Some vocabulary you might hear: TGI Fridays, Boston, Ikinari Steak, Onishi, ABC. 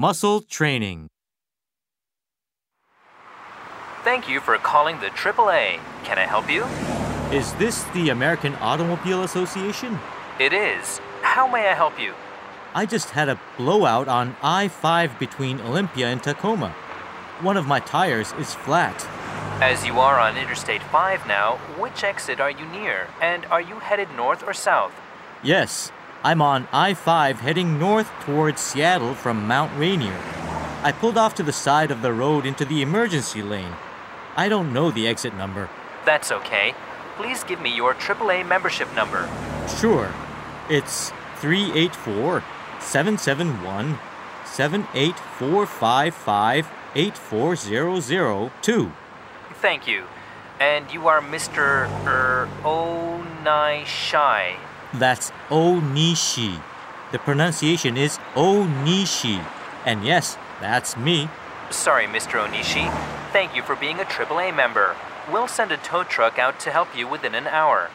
Muscle training. Thank you for calling the AAA. Can I help you? Is this the American Automobile Association? It is. How may I help you? I just had a blowout on I-5 between Olympia and Tacoma. One of my tires is flat. As you are on Interstate 5 now, which exit are you near? And are you headed north or south? Yes. I'm on I-5 heading north towards Seattle from Mount Rainier. I pulled off to the side of the road into the emergency lane. I don't know the exit number. That's okay. Please give me your AAA membership number. Sure. It's 384-771-78455-84002. Thank you. And you are Mr. Onishi. That's Onishi. The pronunciation is Onishi. And yes, that's me. Sorry, Mr. Onishi. Thank you for being a AAA member. We'll send a tow truck out to help you within an hour.